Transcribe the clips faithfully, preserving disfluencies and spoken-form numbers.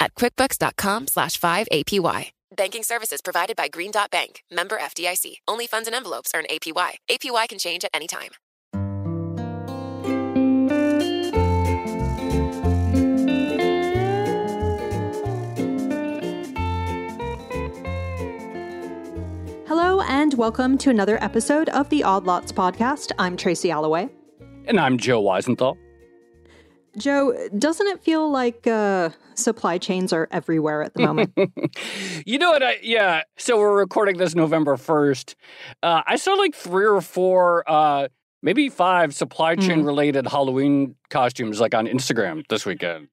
at quickbooks dot com slash five A P Y. Banking services provided by Green Dot Bank. Member F D I C. Only funds and envelopes earn A P Y. A P Y can change at any time. Hello and welcome to another episode of the Odd Lots podcast. I'm Tracy Alloway. And I'm Joe Weisenthal. Joe, doesn't it feel like uh, supply chains are everywhere at the moment? You know what? I, yeah. So we're recording this November first. Uh, I saw like three or four, uh, maybe five supply chain related mm. Halloween costumes like on Instagram this weekend.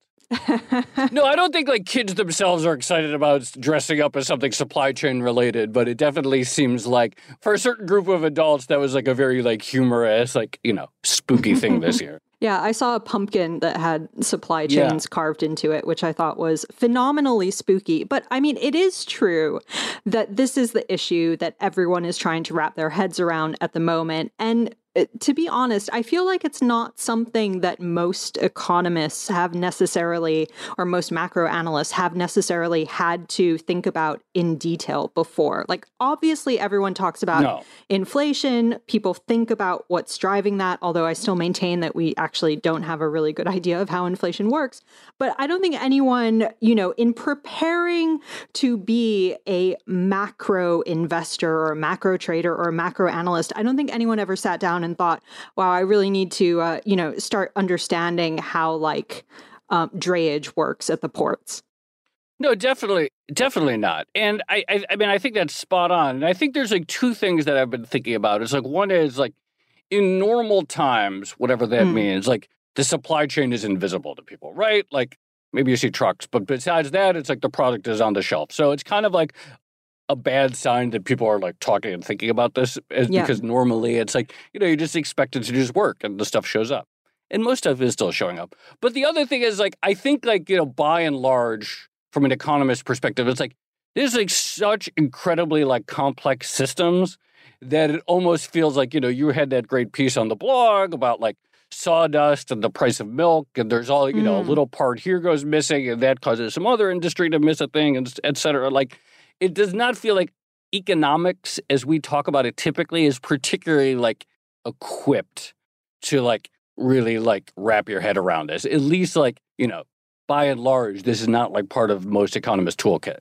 No, I don't think like kids themselves are excited about dressing up as something supply chain related, but it definitely seems like for a certain group of adults, that was like a very like humorous, like, you know, spooky thing this year. Yeah, I saw a pumpkin that had supply chains yeah. carved into it, which I thought was phenomenally spooky. But I mean, it is true that this is the issue that everyone is trying to wrap their heads around at the moment. And to be honest, I feel like it's not something that most economists have necessarily, or most macro analysts have necessarily had to think about in detail before. Like, obviously, everyone talks about no. inflation. People think about what's driving that, although I still maintain that we actually don't have a really good idea of how inflation works. But I don't think anyone, you know, in preparing to be a macro investor or a macro trader or a macro analyst, I don't think anyone ever sat down and thought, wow, I really need to, uh, you know, start understanding how like um, drayage works at the ports. No, definitely. Definitely not. And I, I I mean, I think that's spot on. And I think there's like two things that I've been thinking about. It's like one is like in normal times, whatever that mm. means, like the supply chain is invisible to people, right? Like maybe you see trucks, but besides that, it's like the product is on the shelf. So it's kind of like a bad sign that people are like talking and thinking about this is yeah. because normally it's like, you know, you just expect it to just work and the stuff shows up. And most stuff is still showing up. But the other thing is like, I think like, you know, by and large, from an economist perspective, it's like, there's like such incredibly like complex systems that it almost feels like, you know, you had that great piece on the blog about like sawdust and the price of milk and there's all, you mm. know, a little part here goes missing and that causes some other industry to miss a thing and et cetera. Like, it does not feel like economics, as we talk about it typically, is particularly like equipped to like really like wrap your head around this. At least like, you know, by and large, this is not like part of most economists' toolkit.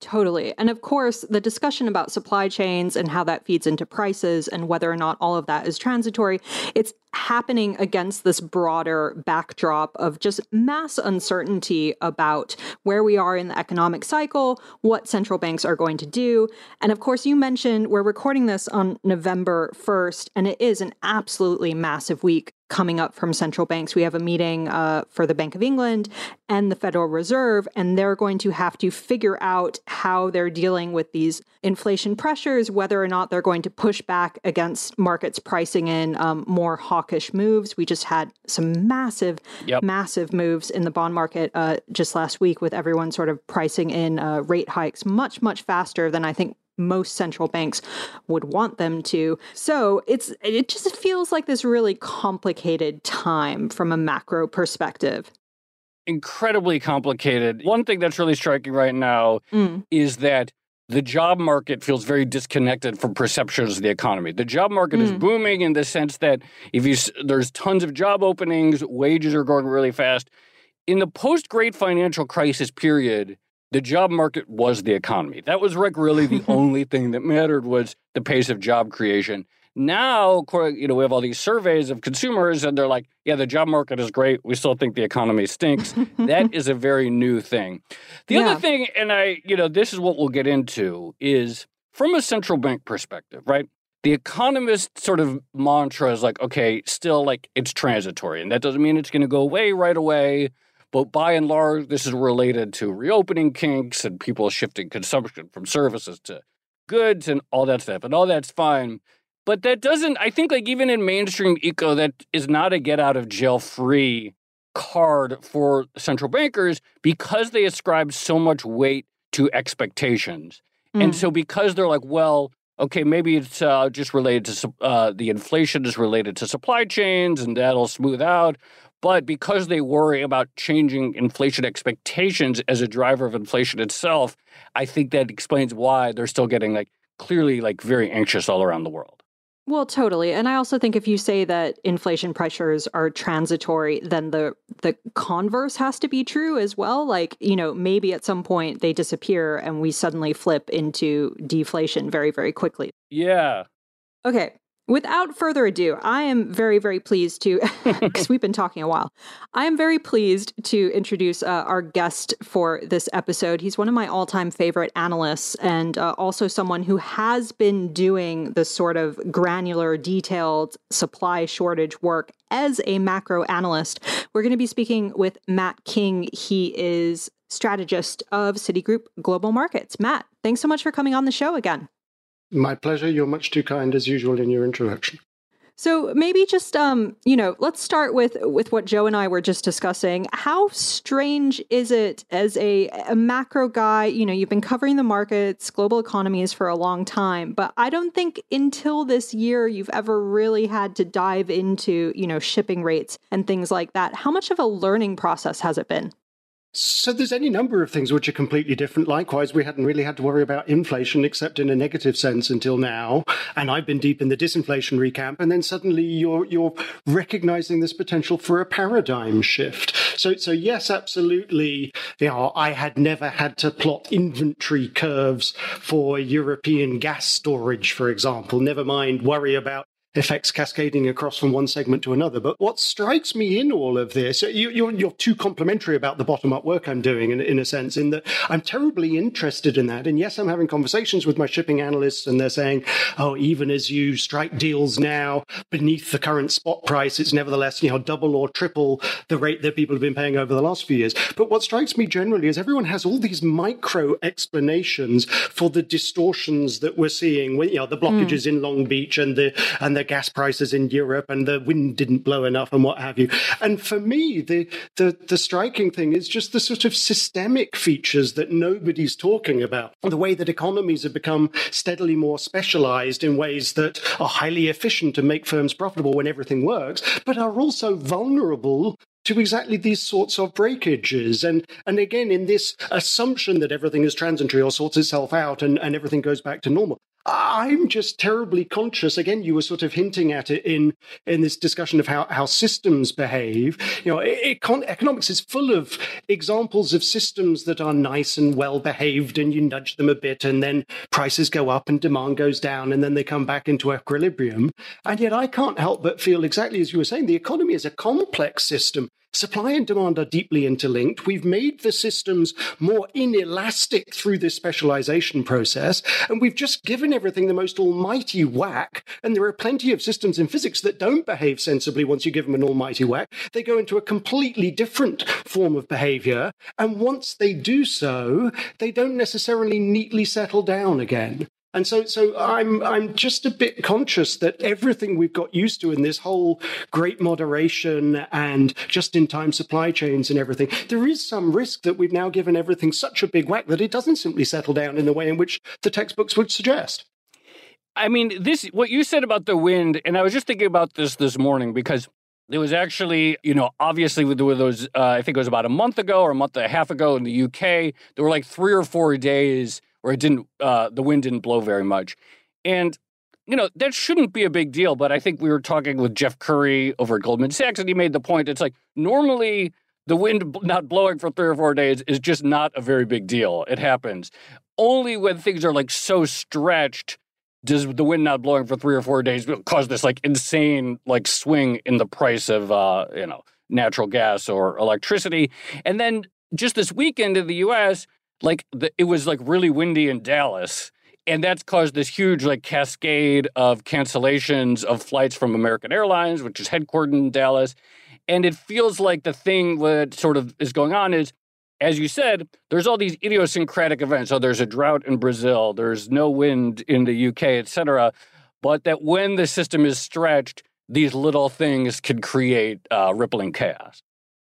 Totally. And of course, the discussion about supply chains and how that feeds into prices and whether or not all of that is transitory, it's happening against this broader backdrop of just mass uncertainty about where we are in the economic cycle, what central banks are going to do. And of course, you mentioned we're recording this on November first, and it is an absolutely massive week coming up from central banks. We have a meeting uh, for the Bank of England and the Federal Reserve, and they're going to have to figure out how they're dealing with these inflation pressures, whether or not they're going to push back against markets pricing in um, more hawkish moves. We just had some massive, yep. massive moves in the bond market uh, just last week with everyone sort of pricing in uh, rate hikes much, much faster than I think most central banks would want them to. So it's it just feels like this really complicated time from a macro perspective. Incredibly complicated. One thing that's really striking right now mm. is that the job market feels very disconnected from perceptions of the economy. The job market mm. is booming in the sense that if you there's tons of job openings, wages are growing really fast. In the post-Great Financial Crisis period, The job market was the economy. That was like really the only thing that mattered, was the pace of job creation. Now, you know, we have all these surveys of consumers and they're like, yeah, the job market is great. We still think the economy stinks. That is a very new thing. The yeah. other thing, and I, you know, this is what we'll get into, is from a central bank perspective, right? The economist sort of mantra is like, okay, still like it's transitory. And that doesn't mean it's going to go away right away. But by and large, this is related to reopening kinks and people shifting consumption from services to goods and all that stuff. And all that's fine. But that doesn't, I think, like even in mainstream eco, that is not a get out of jail free card for central bankers because they ascribe so much weight to expectations. Mm. And so because they're like, well, okay, maybe it's uh, just related to uh, the inflation is related to supply chains and that'll smooth out. But because they worry about changing inflation expectations as a driver of inflation itself, I think that explains why they're still getting like clearly like very anxious all around the world. Well, totally. And I also think if you say that inflation pressures are transitory, then the the converse has to be true as well. Like, you know, maybe at some point they disappear and we suddenly flip into deflation very, very quickly. Yeah. Okay. Without further ado, I am very, very pleased to, because we've been talking a while, I am very pleased to introduce uh, our guest for this episode. He's one of my all-time favorite analysts and uh, also someone who has been doing the sort of granular, detailed supply shortage work as a macro analyst. We're going to be speaking with Matt King. He is strategist of Citigroup Global Markets. Matt, thanks so much for coming on the show again. My pleasure. You're much too kind, as usual, in your introduction. So maybe just, um, you know, let's start with, with what Joe and I were just discussing. How strange is it as a, a macro guy, you know, you've been covering the markets, global economies for a long time, but I don't think until this year you've ever really had to dive into, you know, shipping rates and things like that. How much of a learning process has it been? So there's any number of things which are completely different. Likewise, we hadn't really had to worry about inflation except in a negative sense until now. And I've been deep in the disinflationary camp. And then suddenly you're you're recognizing this potential for a paradigm shift. So so yes, absolutely. You know, I had never had to plot inventory curves for European gas storage, for example. Never mind worry about effects cascading across from one segment to another. But what strikes me in all of this, you, you're, you're too complimentary about the bottom-up work I'm doing, in, in a sense, in that I'm terribly interested in that. And yes, I'm having conversations with my shipping analysts, and they're saying, oh, even as you strike deals now beneath the current spot price, it's nevertheless, you know, double or triple the rate that people have been paying over the last few years. But what strikes me generally is everyone has all these micro explanations for the distortions that we're seeing, with, you know, the blockages mm. in Long Beach and the and the gas prices in Europe and the wind didn't blow enough and what have you. And for me, the, the the striking thing is just the sort of systemic features that nobody's talking about. The way that economies have become steadily more specialized in ways that are highly efficient to make firms profitable when everything works, but are also vulnerable to exactly these sorts of breakages. And and again, in this assumption that everything is transitory or sorts itself out and, and everything goes back to normal. I'm just terribly conscious. Again, you were sort of hinting at it in, in this discussion of how, how systems behave. You know, it, it, economics is full of examples of systems that are nice and well-behaved, and you nudge them a bit, and then prices go up and demand goes down, and then they come back into equilibrium. And yet I can't help but feel exactly as you were saying, the economy is a complex system. Supply and demand are deeply interlinked. We've made the systems more inelastic through this specialization process, and we've just given everything the most almighty whack. And there are plenty of systems in physics that don't behave sensibly once you give them an almighty whack. They go into a completely different form of behavior, and once they do so, they don't necessarily neatly settle down again. And so, so I'm I'm just a bit conscious that everything we've got used to in this whole great moderation and just-in-time supply chains and everything, there is some risk that we've now given everything such a big whack that it doesn't simply settle down in the way in which the textbooks would suggest. I mean, this what you said about the wind, and I was just thinking about this this morning because there was actually, you know, obviously there were those, uh, I think it was about a month ago or a month and a half ago in the U K, there were like three or four days where it didn't, uh, the wind didn't blow very much. And, you know, that shouldn't be a big deal. But I think we were talking with Jeff Curry over at Goldman Sachs, and he made the point, it's like, normally The wind not blowing for three or four days is just not a very big deal. It happens. Only when things are like so stretched does the wind not blowing for three or four days cause this like insane like swing in the price of, uh, you know, natural gas or electricity. And then just this weekend in the U S, like the, it was like really windy in Dallas. And that's caused this huge like cascade of cancellations of flights from American Airlines, which is headquartered in Dallas. And it feels like the thing that sort of is going on is, as you said, there's all these idiosyncratic events. So there's a drought in Brazil, there's no wind in the U K, et cetera. But that when the system is stretched, these little things can create uh, rippling chaos.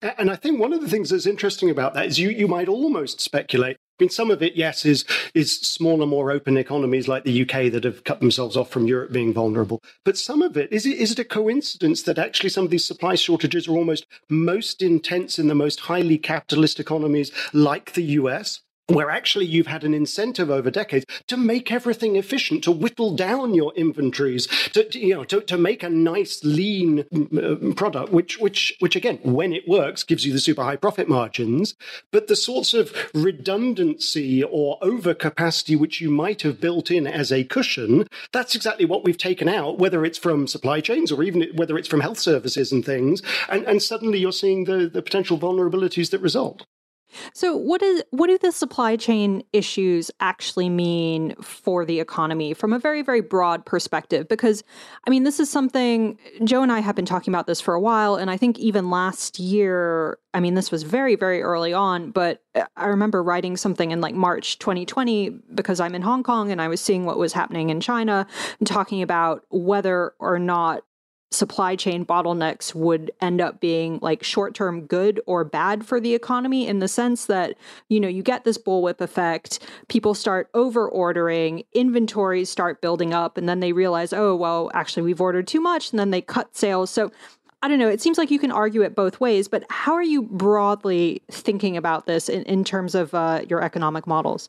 And I think one of the things that's interesting about that is you, you might almost speculate. I mean, some of it, yes, is is smaller, more open economies like the U K that have cut themselves off from Europe being vulnerable. But some of it, is it is it a coincidence that actually some of these supply shortages are almost most intense in the most highly capitalist economies like the U S, where actually you've had an incentive over decades to make everything efficient, to whittle down your inventories, to, to you know, to, to make a nice lean uh, product, which which which again, when it works, gives you the super high profit margins. But the sorts of redundancy or overcapacity which you might have built in as a cushion, that's exactly what we've taken out, whether it's from supply chains or even whether it's from health services and things. And, and suddenly you're seeing the, the potential vulnerabilities that result. So what is what do the supply chain issues actually mean for the economy from a very, very broad perspective? Because, I mean, this is something Joe and I have been talking about this for a while. And I think even last year, I mean, this was very, very early on. But I remember writing something in like March twenty twenty, because I'm in Hong Kong and I was seeing what was happening in China and talking about whether or not supply chain bottlenecks would end up being like short-term good or bad for the economy, in the sense that, you know, you get this bullwhip effect, people start over-ordering, inventories start building up, and then they realize, oh, well, actually we've ordered too much, and then they cut sales. So I don't know, it seems like you can argue it both ways, but how are you broadly thinking about this in, in terms of uh, your economic models?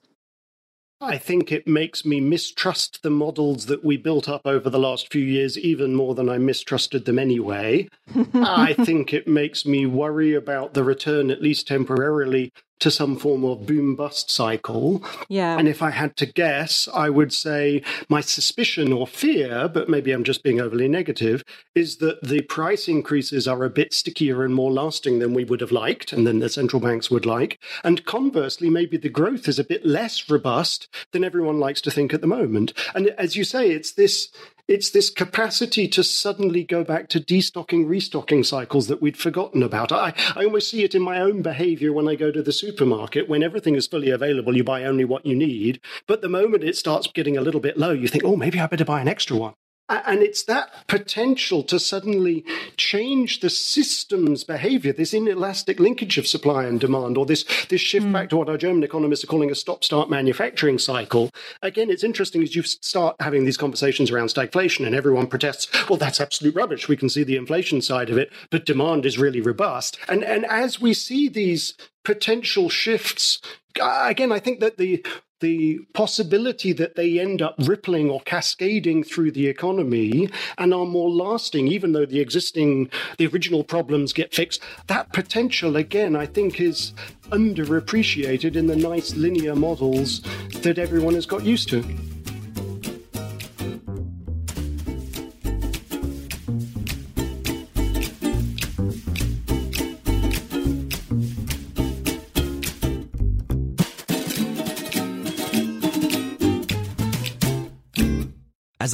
I think it makes me mistrust the models that we built up over the last few years even more than I mistrusted them anyway. I think it makes me worry about the return, at least temporarily, to some form of boom-bust cycle. Yeah. And if I had to guess, I would say my suspicion or fear, but maybe I'm just being overly negative, is that the price increases are a bit stickier and more lasting than we would have liked, and than the central banks would like. And conversely, maybe the growth is a bit less robust than everyone likes to think at the moment. And as you say, it's this... It's this capacity to suddenly go back to destocking, restocking cycles that we'd forgotten about. I, I almost see it in my own behavior when I go to the supermarket. When everything is fully available, you buy only what you need. But the moment it starts getting a little bit low, you think, oh, maybe I better buy an extra one. And it's that potential to suddenly change the system's behavior, this inelastic linkage of supply and demand, or this, this shift mm. back to what our German economists are calling a stop-start manufacturing cycle. Again, it's interesting as you start having these conversations around stagflation and everyone protests, well, that's absolute rubbish. We can see the inflation side of it, but demand is really robust. And, and as we see these potential shifts, again, I think that the... the possibility that they end up rippling or cascading through the economy and are more lasting, even though the existing, the original problems get fixed, that potential, again, I think is underappreciated in the nice linear models that everyone has got used to. As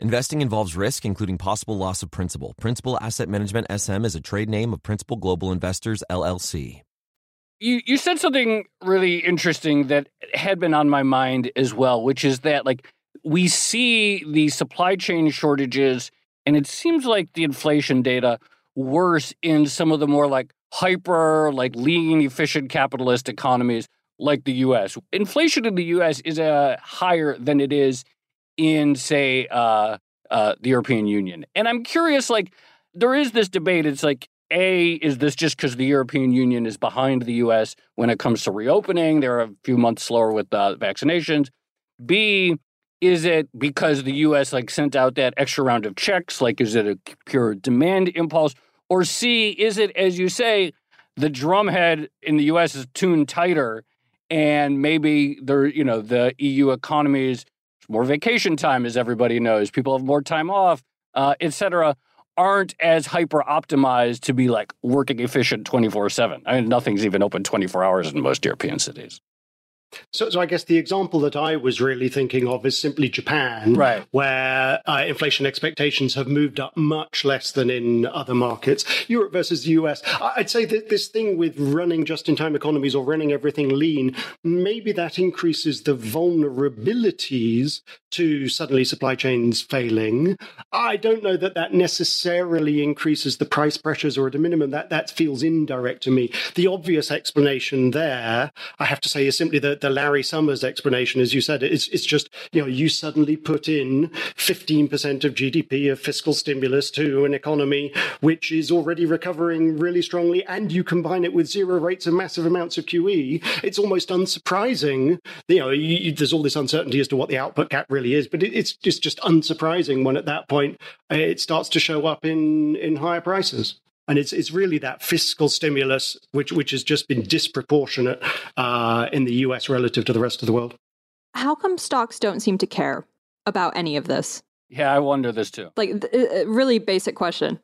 Investing involves risk, including possible loss of principal. Principal Asset Management S M is a trade name of Principal Global Investors, L L C. You you said something really interesting that had been on my mind as well, which is that like we see the supply chain shortages, and it seems like the inflation data worse in some of the more like hyper, like lean, efficient capitalist economies like the U S. Inflation in the U S is uh, higher than it is in, say, uh, uh, the European Union. And I'm curious, like, there is this debate. It's like, A, is this just because the European Union is behind the U S when it comes to reopening? They're a few months slower with uh, vaccinations. B, is it because the U S, like, sent out that extra round of checks? Like, is it a pure demand impulse? Or C, is it, as you say, the drumhead in the U S is tuned tighter, and maybe there, you know, the E U economies, more vacation time, as everybody knows, people have more time off, uh, et cetera, aren't as hyper-optimized to be, like, working efficient twenty-four seven. I mean, nothing's even open twenty-four hours in most European cities. So, so I guess the example that I was really thinking of is simply Japan, right, where uh, inflation expectations have moved up much less than in other markets. Europe versus the U S, I'd say that this thing with running just-in-time economies or running everything lean, maybe that increases the vulnerabilities to suddenly supply chains failing. I don't know that that necessarily increases the price pressures, or at a minimum, that, that feels indirect to me. The obvious explanation there, I have to say, is simply that the Larry Summers explanation, as you said, it's, it's just, you know, you suddenly put in fifteen percent of G D P of fiscal stimulus to an economy which is already recovering really strongly, and you combine it with zero rates and massive amounts of Q E. It's almost unsurprising. You know, you, there's all this uncertainty as to what the output cap really is, but it, it's, it's just unsurprising when at that point it starts to show up in, in higher prices. And it's it's really that fiscal stimulus, which which has just been disproportionate uh, in the U S relative to the rest of the world. How come stocks don't seem to care about any of this? Yeah, I wonder this too. Like, th- really basic question.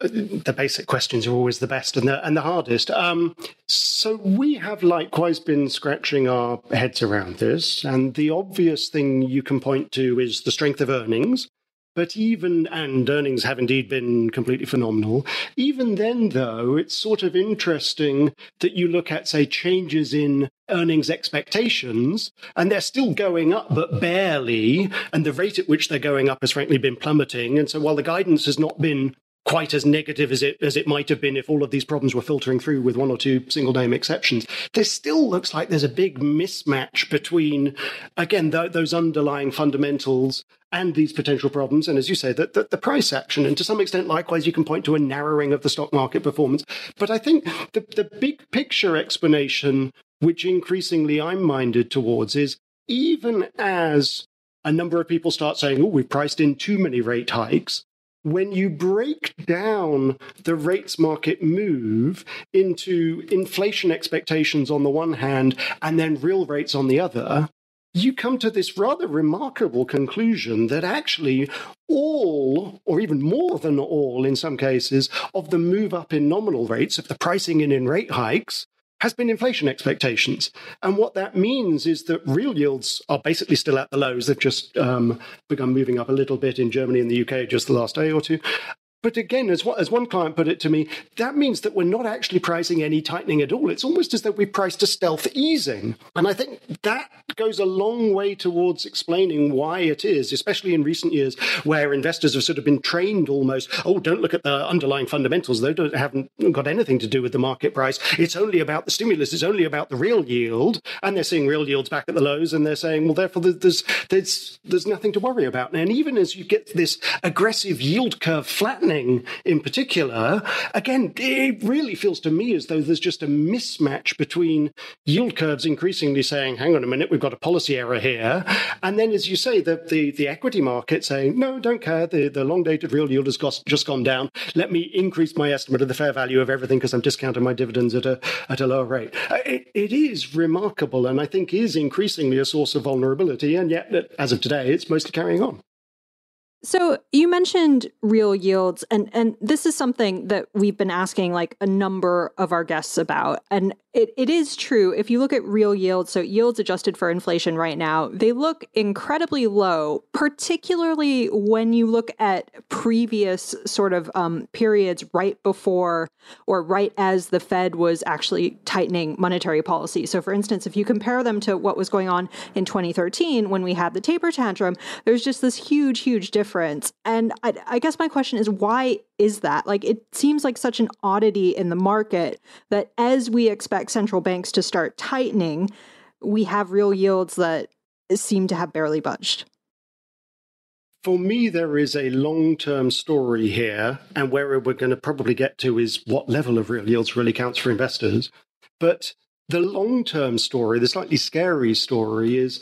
The basic questions are always the best and the, and the hardest. Um, so we have likewise been scratching our heads around this. And the obvious thing you can point to is the strength of earnings. But even, and earnings have indeed been completely phenomenal, even then, though, it's sort of interesting that you look at, say, changes in earnings expectations, and they're still going up, but barely. And the rate at which they're going up has frankly been plummeting. And so while the guidance has not been quite as negative as it as it might have been if all of these problems were filtering through with one or two single name exceptions, there still looks like there's a big mismatch between, again, th- those underlying fundamentals and these potential problems. And as you say, that the, the price action, and to some extent, likewise, you can point to a narrowing of the stock market performance. But I think the, the big picture explanation, which increasingly I'm minded towards, is even as a number of people start saying, oh, we've priced in too many rate hikes, when you break down the rates market move into inflation expectations on the one hand and then real rates on the other, you come to this rather remarkable conclusion that actually all, or even more than all in some cases, of the move up in nominal rates, of the pricing in in rate hikes, has been inflation expectations. And what that means is that real yields are basically still at the lows. They've just um, begun moving up a little bit in Germany and the U K just the last day or two. But again, as, what, as one client put it to me, that means that we're not actually pricing any tightening at all. It's almost as though we priced a stealth easing. And I think that goes a long way towards explaining why it is, especially in recent years, where investors have sort of been trained almost, oh, don't look at the underlying fundamentals. They don't, haven't got anything to do with the market price. It's only about the stimulus. It's only about the real yield. And they're seeing real yields back at the lows. And they're saying, well, therefore, there's, there's, there's nothing to worry about. And even as you get this aggressive yield curve flattening, in particular, again, it really feels to me as though there's just a mismatch between yield curves increasingly saying, hang on a minute, we've got a policy error here. And then, as you say, the the, the equity market saying, no, don't care. The, the long-dated real yield has got, just gone down. Let me increase my estimate of the fair value of everything because I'm discounting my dividends at a at a lower rate. It, it is remarkable and I think is increasingly a source of vulnerability. And yet, as of today, it's mostly carrying on. So you mentioned real yields, and, and this is something that we've been asking like a number of our guests about. And it, it is true. If you look at real yields, so yields adjusted for inflation right now, they look incredibly low, particularly when you look at previous sort of um, periods right before or right as the Fed was actually tightening monetary policy. So for instance, if you compare them to what was going on in twenty thirteen when we had the taper tantrum, there's just this huge, huge difference difference. And I, I guess my question is, why is that? Like, it seems like such an oddity in the market that as we expect central banks to start tightening, we have real yields that seem to have barely budged. For me, there is a long-term story here, and where we're going to probably get to is what level of real yields really counts for investors. But the long-term story, the slightly scary story, is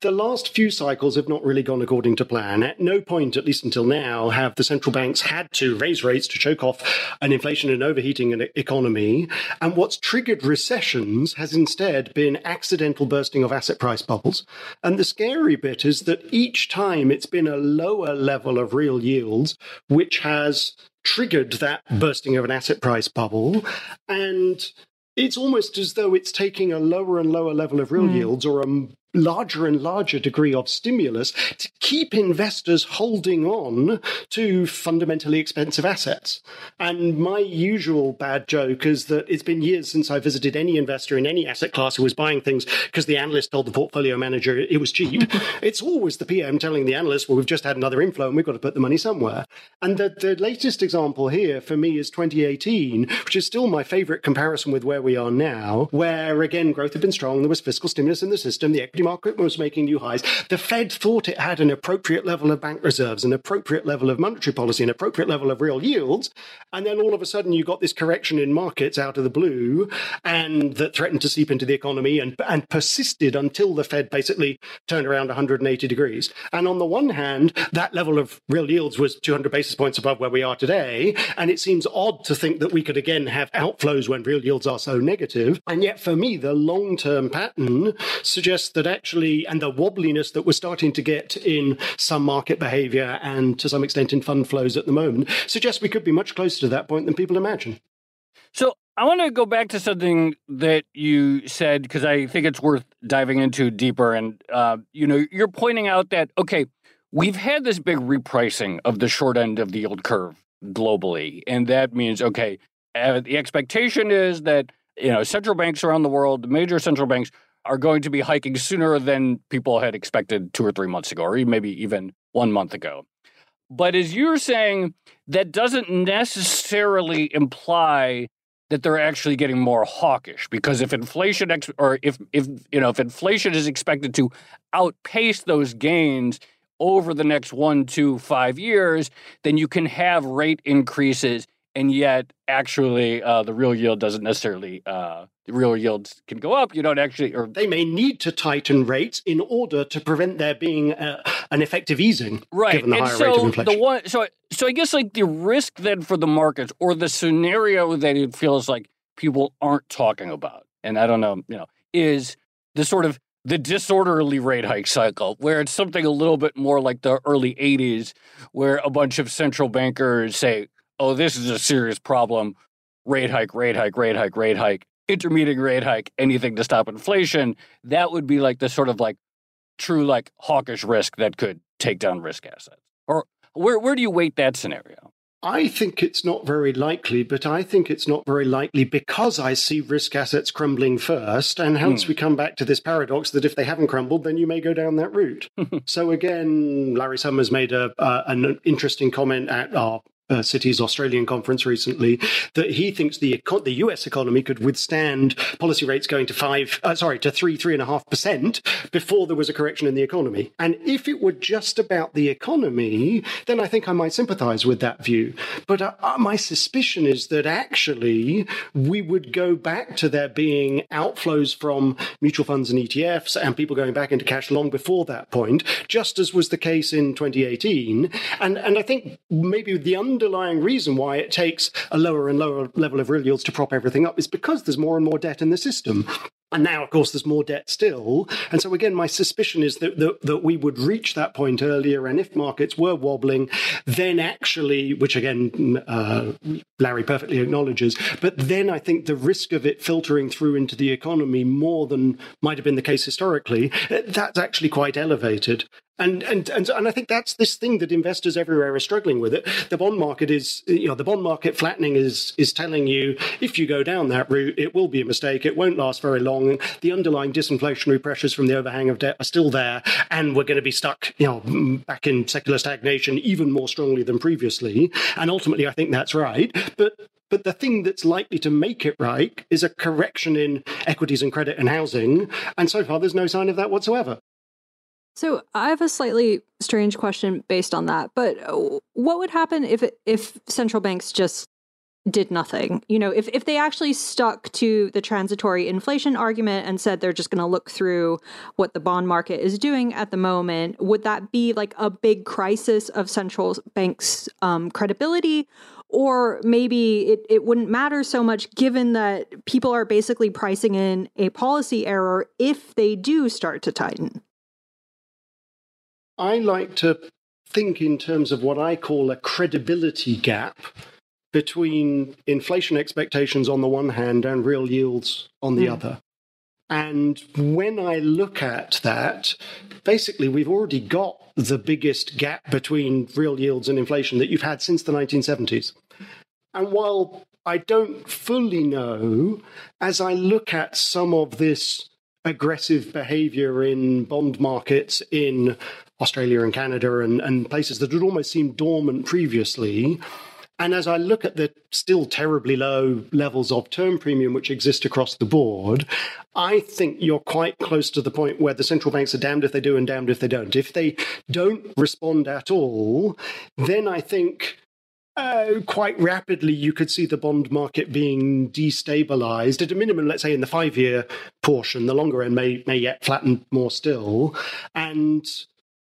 the last few cycles have not really gone according to plan. At no point, at least until now, have the central banks had to raise rates to choke off an inflation and overheating economy. And what's triggered recessions has instead been accidental bursting of asset price bubbles. And the scary bit is that each time it's been a lower level of real yields, which has triggered that bursting of an asset price bubble. And it's almost as though it's taking a lower and lower level of real mm. yields, or a larger and larger degree of stimulus, to keep investors holding on to fundamentally expensive assets. And my usual bad joke is that it's been years since I visited any investor in any asset class who was buying things because the analyst told the portfolio manager it was cheap. It's always the P M telling the analyst, well, we've just had another inflow and we've got to put the money somewhere. And the, the latest example here for me is twenty eighteen, which is still my favorite comparison with where we are now, where, again, growth had been strong, there was fiscal stimulus in the system, the equity market was making new highs. The Fed thought it had an appropriate level of bank reserves, an appropriate level of monetary policy, an appropriate level of real yields. And then all of a sudden, you got this correction in markets out of the blue, and that threatened to seep into the economy and, and persisted until the Fed basically turned around one hundred eighty degrees. And on the one hand, that level of real yields was two hundred basis points above where we are today. And it seems odd to think that we could again have outflows when real yields are so negative. And yet, for me, the long-term pattern suggests that actually, and the wobbliness that we're starting to get in some market behavior and to some extent in fund flows at the moment, suggests we could be much closer to that point than people imagine. So I want to go back to something that you said, because I think it's worth diving into deeper. And, uh, you know, you're pointing out that, okay, we've had this big repricing of the short end of the yield curve globally. And that means, okay, uh, the expectation is that, you know, central banks around the world, the major central banks, are going to be hiking sooner than people had expected two or three months ago, or maybe even one month ago. But as you're saying, that doesn't necessarily imply that they're actually getting more hawkish, because if inflation ex- or if if you know if inflation is expected to outpace those gains over the next one, two, five years, then you can have rate increases. And yet, actually, uh, the real yield doesn't necessarily, uh, the real yields can go up. You don't actually, or they may need to tighten rates in order to prevent there being uh, an effective easing, right, given the and higher so rate of inflation. The one, so, so I guess like the risk then for the markets, or the scenario that it feels like people aren't talking about, and I don't know, you know, is the sort of the disorderly rate hike cycle, where it's something a little bit more like the early eighties, where a bunch of central bankers say, oh, this is a serious problem. Rate hike, rate hike, rate hike, rate hike, intermediate rate hike, anything to stop inflation. That would be like the sort of like true like hawkish risk that could take down risk assets. Or where where do you weight that scenario? I think it's not very likely, but I think it's not very likely because I see risk assets crumbling first. And hence mm. we come back to this paradox that if they haven't crumbled, then you may go down that route. So again, Larry Summers made a uh, an interesting comment at our Uh, Citi's Australian conference recently, that he thinks the econ- the U S economy could withstand policy rates going to five, uh, sorry, to three, three and a half percent before there was a correction in the economy. And if it were just about the economy, then I think I might sympathize with that view. But uh, uh, my suspicion is that actually we would go back to there being outflows from mutual funds and E T Fs and people going back into cash long before that point, just as was the case in twenty eighteen. And, and I think maybe the under underlying reason why it takes a lower and lower level of real yields to prop everything up is because there's more and more debt in the system. And now, of course, there's more debt still. And so, again, my suspicion is that, that that we would reach that point earlier. And if markets were wobbling, then actually, which, again, uh, Larry perfectly acknowledges, but then I think the risk of it filtering through into the economy more than might have been the case historically, that's actually quite elevated. And and and and I think that's this thing that investors everywhere are struggling with. It the bond market is, you know, the bond market flattening is is telling you if you go down that route, it will be a mistake. It won't last very long. The underlying disinflationary pressures from the overhang of debt are still there, and we're going to be stuck, you know, back in secular stagnation even more strongly than previously. And ultimately, I think that's right. But But the thing that's likely to make it right is a correction in equities and credit and housing. And so far, there's no sign of that whatsoever. So I have a slightly strange question based on that. But what would happen if if central banks just did nothing? You know, if, if they actually stuck to the transitory inflation argument and said they're just going to look through what the bond market is doing at the moment, would that be like a big crisis of central banks' um, credibility? Or maybe it, it wouldn't matter so much given that people are basically pricing in a policy error if they do start to tighten. I like to think in terms of what I call a credibility gap between inflation expectations on the one hand and real yields on the mm. other. And when I look at that, basically, we've already got the biggest gap between real yields and inflation that you've had since the nineteen seventies. And while I don't fully know, as I look at some of this aggressive behavior in bond markets in Australia and Canada and, and places that had almost seemed dormant previously, and as I look at the still terribly low levels of term premium which exist across the board, I think you're quite close to the point where the central banks are damned if they do and damned if they don't. If they don't respond at all, then I think Uh, quite rapidly, you could see the bond market being destabilized at a minimum, let's say in the five-year portion. The longer end may may yet flatten more still, and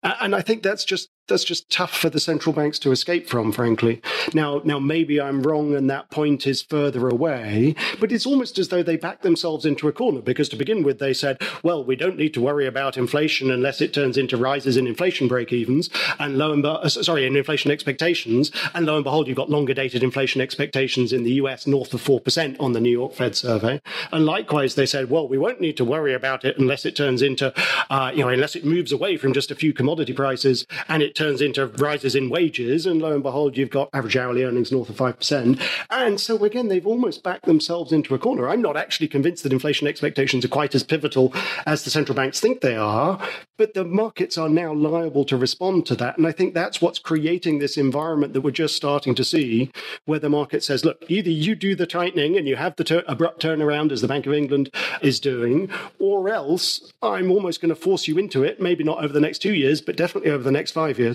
uh, and I think that's just that's just tough for the central banks to escape from, frankly. Now, now maybe I'm wrong, and that point is further away. But it's almost as though they backed themselves into a corner because to begin with they said, well, we don't need to worry about inflation unless it turns into rises in inflation break evens and lo and uh, sorry, in inflation expectations. And lo and behold, you've got longer dated inflation expectations in the U S north of four percent on the New York Fed survey. And likewise, they said, well, we won't need to worry about it unless it turns into, uh, you know, unless it moves away from just a few commodity prices and it turns into rises in wages, and lo and behold, you've got average hourly earnings north of five percent. And so, again, they've almost backed themselves into a corner. I'm not actually convinced that inflation expectations are quite as pivotal as the central banks think they are, but the markets are now liable to respond to that. And I think that's what's creating this environment that we're just starting to see, where the market says, look, either you do the tightening and you have the ter- abrupt turnaround as the Bank of England is doing, or else I'm almost going to force you into it, maybe not over the next two years, but definitely over the next five years.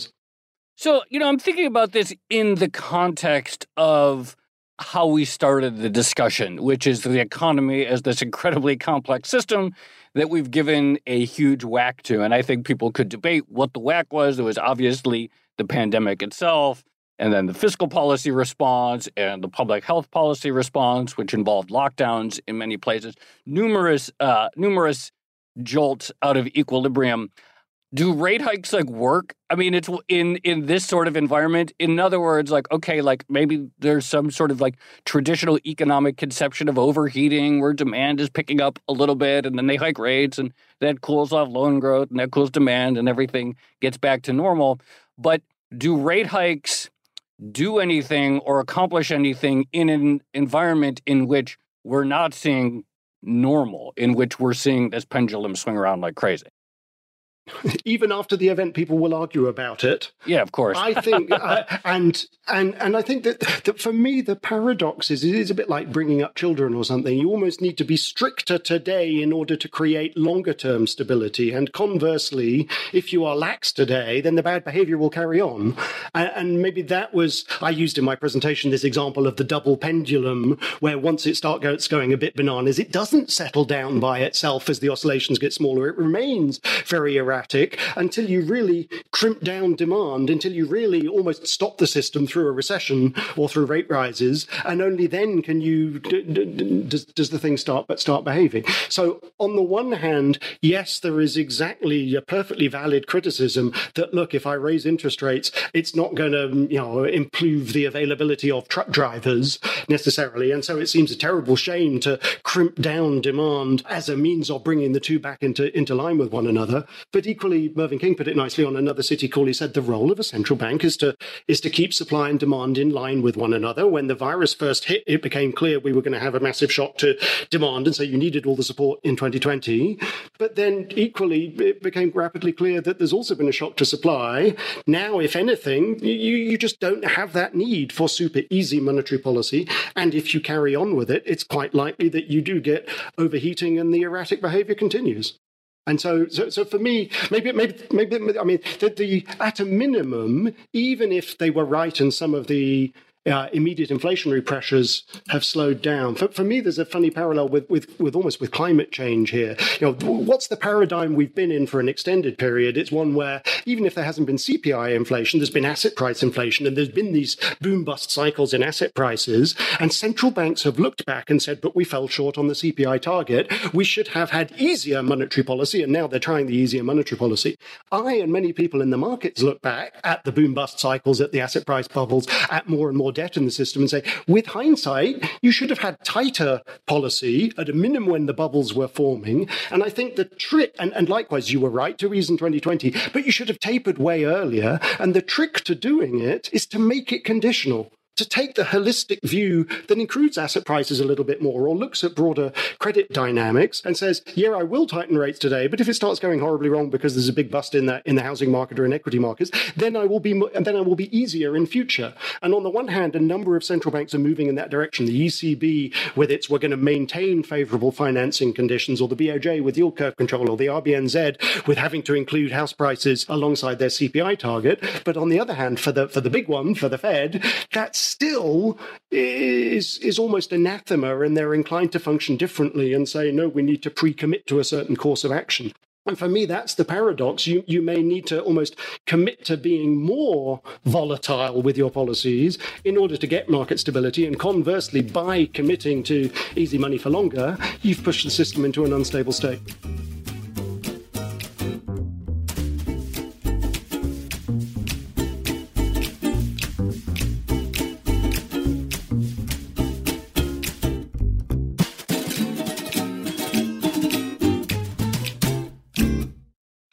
So, you know, I'm thinking about this in the context of how we started the discussion, which is the economy as this incredibly complex system that we've given a huge whack to. And I think people could debate what the whack was. There was obviously the pandemic itself, and then the fiscal policy response and the public health policy response, which involved lockdowns in many places, numerous, uh, numerous jolts out of equilibrium. Do rate hikes like work? I mean, it's in, in this sort of environment. In other words, like, okay, like maybe there's some sort of like traditional economic conception of overheating where demand is picking up a little bit and then they hike rates and that cools off loan growth and that cools demand and everything gets back to normal. But do rate hikes do anything or accomplish anything in an environment in which we're not seeing normal, in which we're seeing this pendulum swing around like crazy? Even after the event, people will argue about it. Yeah, of course. I think, uh, and and and I think that, that for me, the paradox is it is a bit like bringing up children or something. You almost need to be stricter today in order to create longer-term stability. And conversely, if you are lax today, then the bad behavior will carry on. And, and maybe that was, I used in my presentation this example of the double pendulum, where once it starts going a bit bananas, it doesn't settle down by itself as the oscillations get smaller. It remains very erratic. Until you really crimp down demand, until you really almost stop the system through a recession or through rate rises, and only then can you d- d- d- does, does the thing start but start behaving. So on the one hand, yes, there is exactly a perfectly valid criticism that, look, if I raise interest rates, it's not going to, you know, improve the availability of truck drivers necessarily, and so it seems a terrible shame to crimp down demand as a means of bringing the two back into into line with one another. But But equally, Mervyn King put it nicely on another city call. He said the role of a central bank is to is to keep supply and demand in line with one another. When the virus first hit, it became clear we were going to have a massive shock to demand, and so you needed all the support in twenty twenty. But then equally, it became rapidly clear that there's also been a shock to supply. Now, if anything, you, you just don't have that need for super easy monetary policy. And if you carry on with it, it's quite likely that you do get overheating and the erratic behavior continues. And so, so, so for me, maybe, maybe, maybe, I mean, the, the at a minimum, even if they were right and some of the uh, immediate inflationary pressures have slowed down, for, for me, there's a funny parallel with, with, with almost with climate change here. You know, what's the paradigm we've been in for an extended period? It's one where even if there hasn't been C P I inflation, there's been asset price inflation, and there's been these boom bust cycles in asset prices. And central banks have looked back and said, but we fell short on the C P I target. We should have had easier monetary policy. And now they're trying the easier monetary policy. I and many people in the markets look back at the boom bust cycles, at the asset price bubbles, at more and more debt in the system and say, with hindsight, you should have had tighter policy at a minimum when the bubbles were forming. And I think the trick, and, and likewise, you were right to ease in twenty twenty, but you should have tapered way earlier. And the trick to doing it is to make it conditional, to take the holistic view that includes asset prices a little bit more or looks at broader credit dynamics and says, yeah, I will tighten rates today, but if it starts going horribly wrong because there's a big bust in that in the housing market or in equity markets, then I will be and then I will be easier in future. And on the one hand, a number of central banks are moving in that direction. The E C B with its we're going to maintain favorable financing conditions, or the B O J with yield curve control, or the R B N Z with having to include house prices alongside their C P I target. But on the other hand, for the for the big one, for the Fed, that's still is is almost anathema, and they're inclined to function differently and say, no, we need to pre-commit to a certain course of action. And for me, that's the paradox. You you may need to almost commit to being more volatile with your policies in order to get market stability. And conversely, by committing to easy money for longer, you've pushed the system into an unstable state.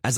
As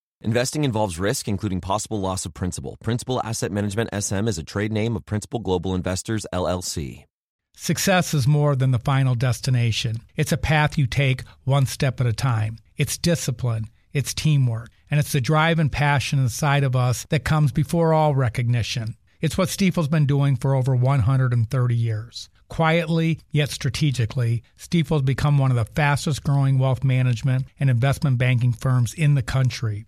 Investing involves risk, including possible loss of principal. Principal Asset Management S M is a trade name of Principal Global Investors, L L C. Success is more than the final destination. It's a path you take one step at a time. It's discipline. It's teamwork. And it's the drive and passion inside of us that comes before all recognition. It's what Stiefel's been doing for over one hundred thirty years. Quietly, yet strategically, Stiefel's become one of the fastest-growing wealth management and investment banking firms in the country.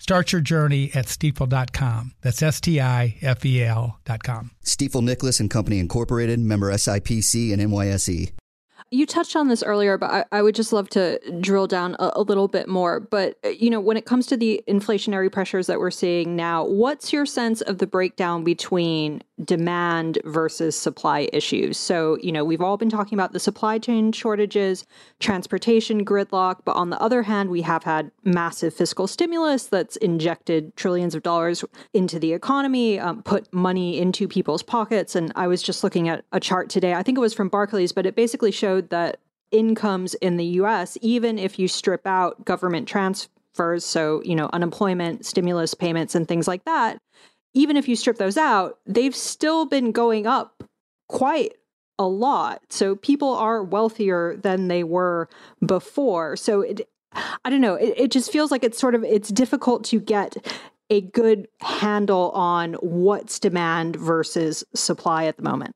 Start your journey at stiefel dot com. That's S T I F E L dot com. Stiefel Nicholas and Company Incorporated, member S I P C and N Y S E. You touched on this earlier, but I, I would just love to drill down a, a little bit more. But, you know, when it comes to the inflationary pressures that we're seeing now, what's your sense of the breakdown between demand versus supply issues? So, you know, we've all been talking about the supply chain shortages, transportation, gridlock. But on the other hand, we have had massive fiscal stimulus that's injected trillions of dollars into the economy, um, put money into people's pockets. And I was just looking at a chart today. I think it was from Barclays, but it basically showed that incomes in the U S, even if you strip out government transfers, so, you know, unemployment, stimulus payments, and things like that, even if you strip those out, they've still been going up quite a lot. So people are wealthier than they were before. So it, I don't know, it, it just feels like it's sort of, it's difficult to get a good handle on what's demand versus supply at the moment.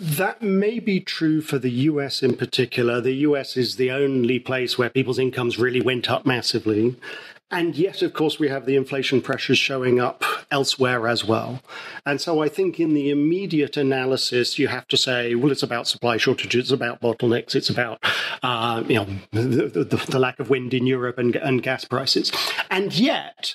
That may be true for the U S in particular. The U S is the only place where people's incomes really went up massively. And yet, of course, we have the inflation pressures showing up elsewhere as well. And so I think in the immediate analysis, you have to say, well, it's about supply shortages, it's about bottlenecks, it's about uh, you know the, the, the lack of wind in Europe and, and gas prices. And yet,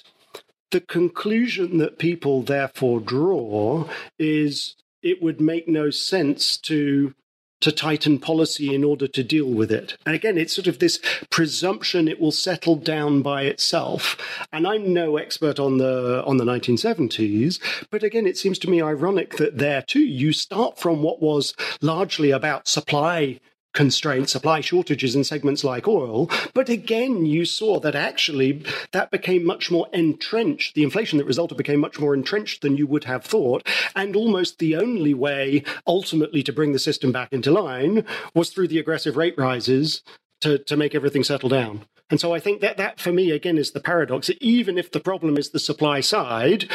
the conclusion that people therefore draw is it would make no sense to to tighten policy in order to deal with it. And again, it's sort of this presumption it will settle down by itself. And I'm no expert on the on the nineteen seventies, but again, it seems to me ironic that there too, you start from what was largely about supply constraints, supply shortages in segments like oil. But again, you saw that actually that became much more entrenched. The inflation that resulted became much more entrenched than you would have thought. And almost the only way ultimately to bring the system back into line was through the aggressive rate rises to, to make everything settle down. And so I think that that for me, again, is the paradox. Even if the problem is the supply side,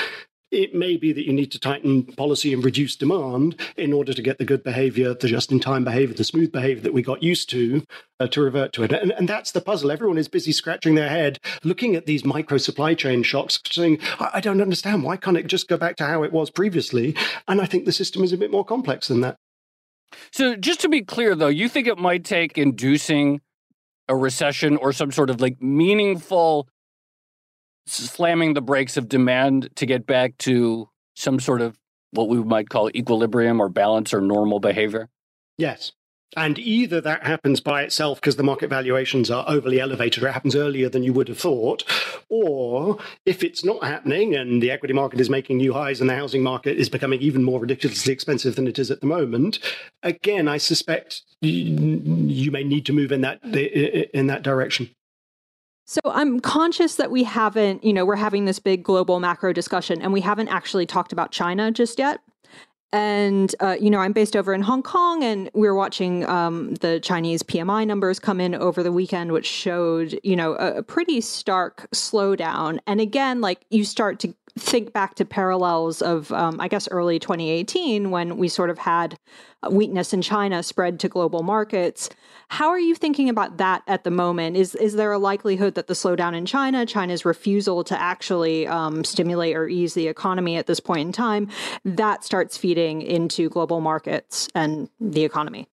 it may be that you need to tighten policy and reduce demand in order to get the good behavior, the just-in-time behavior, the smooth behavior that we got used to, uh, to revert to it. And, and that's the puzzle. Everyone is busy scratching their head, looking at these micro supply chain shocks, saying, I, I don't understand. Why can't it just go back to how it was previously? And I think the system is a bit more complex than that. So just to be clear, though, you think it might take inducing a recession or some sort of like meaningful slamming the brakes of demand to get back to some sort of what we might call equilibrium or balance or normal behavior? Yes. And either that happens by itself because the market valuations are overly elevated or it happens earlier than you would have thought, or if it's not happening and the equity market is making new highs and the housing market is becoming even more ridiculously expensive than it is at the moment, again, I suspect you may need to move in that in that direction. So I'm conscious that we haven't, you know, we're having this big global macro discussion and we haven't actually talked about China just yet. And, uh, you know, I'm based over in Hong Kong and we were watching um, the Chinese P M I numbers come in over the weekend, which showed, you know, a, a pretty stark slowdown. And again, like you start to think back to parallels of, um, I guess, early twenty eighteen, when we sort of had weakness in China spread to global markets. How are you thinking about that at the moment? Is is there a likelihood that the slowdown in China, China's refusal to actually um, stimulate or ease the economy at this point in time, that starts feeding into global markets and the economy?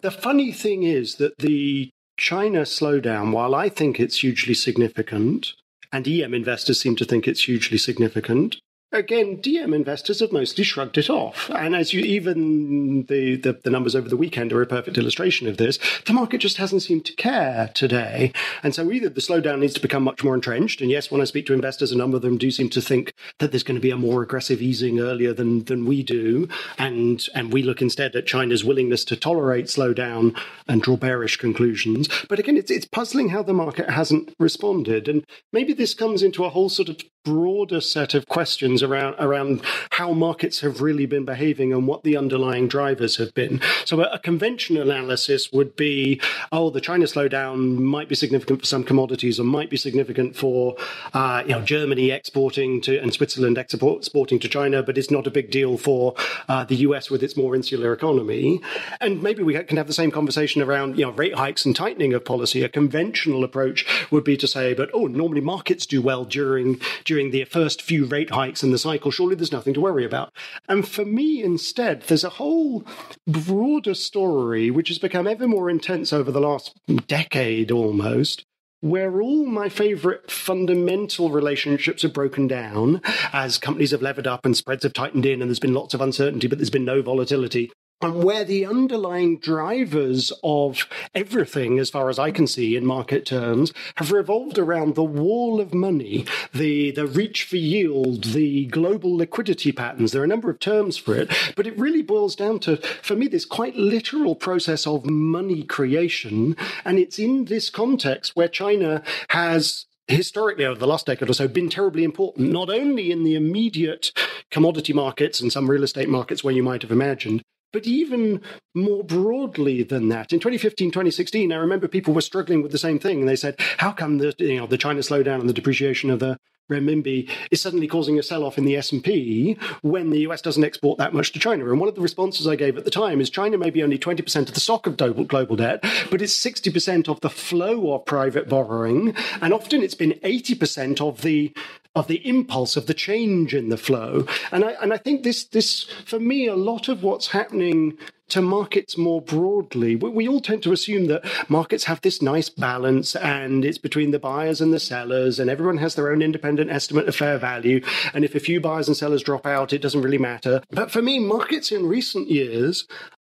The funny thing is that the China slowdown, while I think it's hugely significant, and E M investors seem to think it's hugely significant, again, D M investors have mostly shrugged it off. And as you, even the, the, the numbers over the weekend are a perfect illustration of this, the market just hasn't seemed to care today. And so either the slowdown needs to become much more entrenched. And yes, when I speak to investors, a number of them do seem to think that there's going to be a more aggressive easing earlier than, than we do. And, and we look instead at China's willingness to tolerate slowdown and draw bearish conclusions. But again, it's, it's puzzling how the market hasn't responded. And maybe this comes into a whole sort of broader set of questions around around how markets have really been behaving and what the underlying drivers have been. So a, a conventional analysis would be, oh, the China slowdown might be significant for some commodities or might be significant for uh, you know Germany exporting to and Switzerland exporting to China, but it's not a big deal for uh, the U S with its more insular economy. And maybe we can have the same conversation around you know rate hikes and tightening of policy. A conventional approach would be to say, but oh, normally markets do well during during the first few rate hikes in the cycle, surely there's nothing to worry about. And for me, instead, there's a whole broader story, which has become ever more intense over the last decade almost, where all my favorite fundamental relationships have broken down as companies have levered up and spreads have tightened in and there's been lots of uncertainty, but there's been no volatility. And where the underlying drivers of everything, as far as I can see in market terms, have revolved around the wall of money, the, the reach for yield, the global liquidity patterns. There are a number of terms for it, but it really boils down to, for me, this quite literal process of money creation. And it's in this context where China has historically, over the last decade or so, been terribly important, not only in the immediate commodity markets and some real estate markets where you might have imagined, but even more broadly than that. In twenty fifteen, twenty sixteen, I remember people were struggling with the same thing. And they said, how come the, you know, the China slowdown and the depreciation of the renminbi is suddenly causing a sell-off in the S and P when the U S doesn't export that much to China. And one of the responses I gave at the time is China may be only twenty percent of the stock of global debt, but it's sixty percent of the flow of private borrowing. And often it's been eighty percent of the of the impulse of the change in the flow. And I, and I think this, this, for me, a lot of what's happening to markets more broadly. We all tend to assume that markets have this nice balance and it's between the buyers and the sellers and everyone has their own independent estimate of fair value. And if a few buyers and sellers drop out, it doesn't really matter. But for me, markets in recent years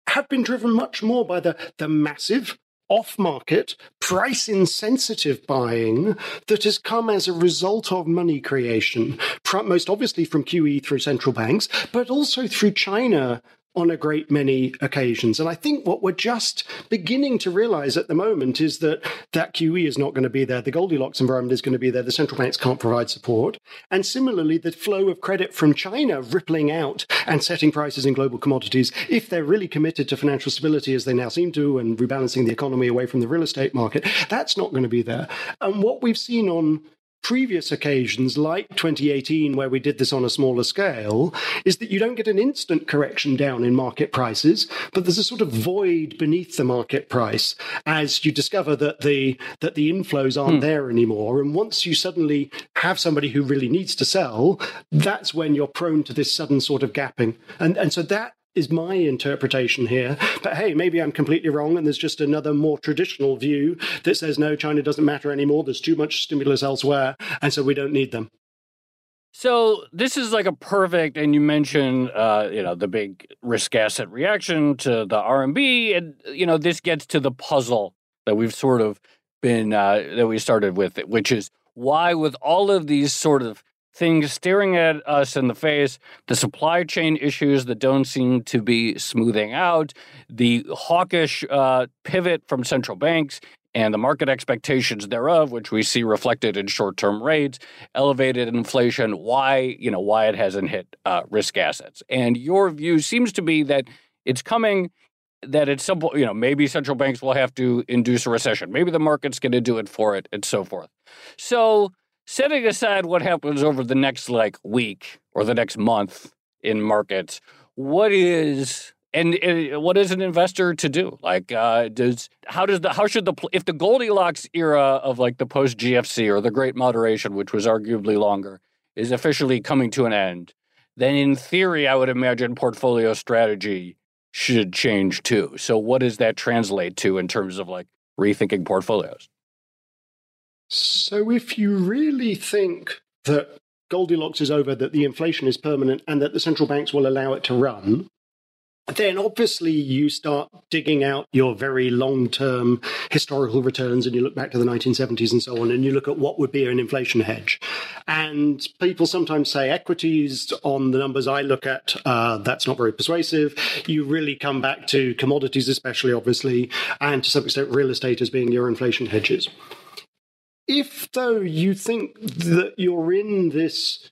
have been driven much more by the, the massive off-market, price-insensitive buying that has come as a result of money creation, most obviously from Q E through central banks, but also through China on a great many occasions. And I think what we're just beginning to realize at the moment is that that Q E is not going to be there. The Goldilocks environment is going to be there. The central banks can't provide support. And similarly, the flow of credit from China rippling out and setting prices in global commodities, if they're really committed to financial stability, as they now seem to, and rebalancing the economy away from the real estate market, that's not going to be there. And what we've seen on previous occasions like twenty eighteen, where we did this on a smaller scale, is that you don't get an instant correction down in market prices, but there's a sort of void beneath the market price as you discover that the that the inflows aren't hmm. there anymore. And once you suddenly have somebody who really needs to sell, that's when you're prone to this sudden sort of gapping. And and so that is my interpretation here. But hey, maybe I'm completely wrong and there's just another more traditional view that says, no, China doesn't matter anymore. There's too much stimulus elsewhere. And so we don't need them. So this is like a perfect, and you mentioned, uh, you know, the big risk asset reaction to the R M B. And, you know, this gets to the puzzle that we've sort of been, uh, that we started with, which is why with all of these sort of things staring at us in the face, the supply chain issues that don't seem to be smoothing out, the hawkish uh, pivot from central banks and the market expectations thereof, which we see reflected in short-term rates, elevated inflation, why, you know, why it hasn't hit uh, risk assets. And your view seems to be that it's coming, that at some point, you know, maybe central banks will have to induce a recession. Maybe the market's going to do it for it and so forth. So setting aside what happens over the next, like, week or the next month in markets, what is and, and what is an investor to do? Like, uh, does how does the how should the if the Goldilocks era of like the post G F C or the Great Moderation, which was arguably longer, is officially coming to an end, then in theory, I would imagine portfolio strategy should change too. So, what does that translate to in terms of like rethinking portfolios? So if you really think that Goldilocks is over, that the inflation is permanent, and that the central banks will allow it to run, then obviously you start digging out your very long-term historical returns and you look back to the nineteen seventies and so on, and you look at what would be an inflation hedge. And people sometimes say equities. On the numbers I look at, uh, that's not very persuasive. You really come back to commodities especially, obviously, and to some extent real estate as being your inflation hedges. If, though, you think that you're in this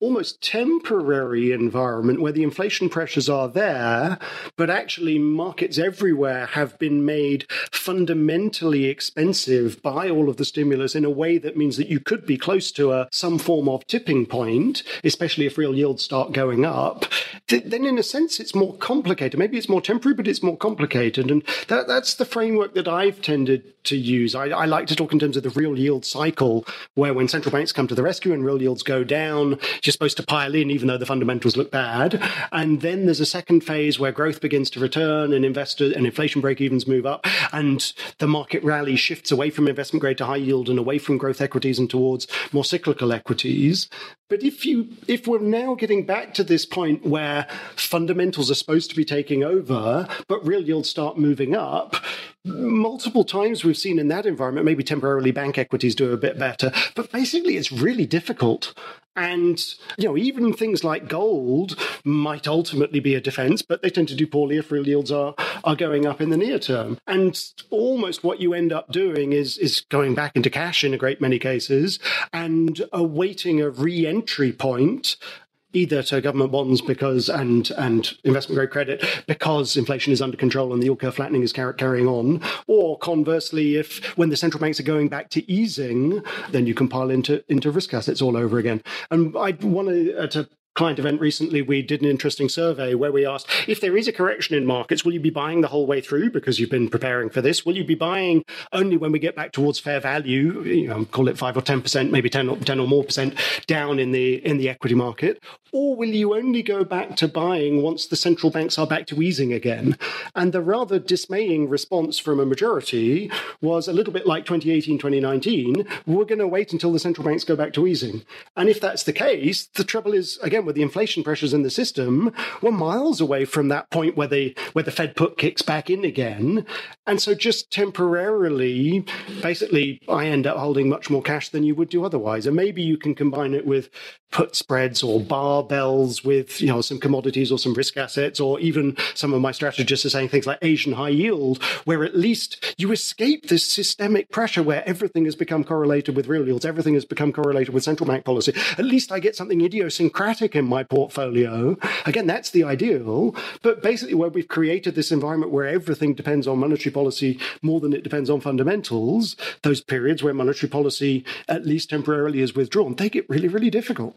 almost temporary environment where the inflation pressures are there, but actually markets everywhere have been made fundamentally expensive by all of the stimulus in a way that means that you could be close to a, some form of tipping point, especially if real yields start going up, th- then in a sense it's more complicated. Maybe it's more temporary, but it's more complicated. And that, that's the framework that I've tended to use. I, I like to talk in terms of the real yield cycle, where when central banks come to the rescue and real yields go down, just supposed to pile in even though the fundamentals look bad. And then there's a second phase where growth begins to return and investors and inflation break-evens move up and the market rally shifts away from investment grade to high yield and away from growth equities and towards more cyclical equities. But if you if we're now getting back to this point where fundamentals are supposed to be taking over, but real yields start moving up, multiple times we've seen in that environment, maybe temporarily bank equities do a bit better, but basically it's really difficult. And, you know, even things like gold might ultimately be a defense, but they tend to do poorly if real yields are, are going up in the near term. And almost what you end up doing is, is going back into cash in a great many cases and awaiting a re-entry point either to government bonds because and and investment grade credit because inflation is under control and the yield curve flattening is carrying on, or conversely, if when the central banks are going back to easing, then you compile into into risk assets all over again. And I wanted uh, to. Client event recently, we did an interesting survey where we asked, if there is a correction in markets, will you be buying the whole way through because you've been preparing for this? Will you be buying only when we get back towards fair value, you know, call it five or ten percent, maybe ten or more percent down in the in the equity market? Or will you only go back to buying once the central banks are back to easing again? And the rather dismaying response from a majority was a little bit like twenty eighteen, twenty nineteen, we're going to wait until the central banks go back to easing. And if that's the case, the trouble is, again, with the inflation pressures in the system, we're miles away from that point where the where the Fed put kicks back in again. And so just temporarily, basically, I end up holding much more cash than you would do otherwise. And maybe you can combine it with put spreads or barbells with, you know, some commodities or some risk assets, or even some of my strategists are saying things like Asian high yield, where at least you escape this systemic pressure where everything has become correlated with real yields, everything has become correlated with central bank policy. At least I get something idiosyncratic in my portfolio. Again, that's the ideal. But basically, where we've created this environment where everything depends on monetary policy more than it depends on fundamentals, those periods where monetary policy, at least temporarily, is withdrawn, they get really, really difficult.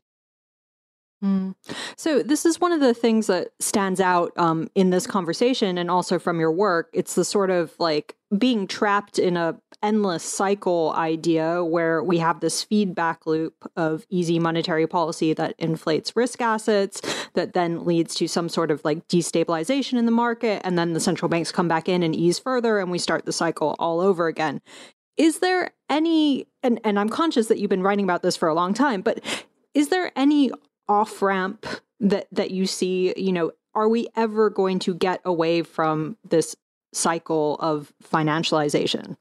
Mm. So this is one of the things that stands out um, in this conversation and also from your work. It's the sort of like being trapped in a endless cycle idea where we have this feedback loop of easy monetary policy that inflates risk assets, that then leads to some sort of like destabilization in the market. And then the central banks come back in and ease further, and we start the cycle all over again. Is there any, and, and I'm conscious that you've been writing about this for a long time, but is there any off-ramp that, that you see? You know, are we ever going to get away from this cycle of financialization?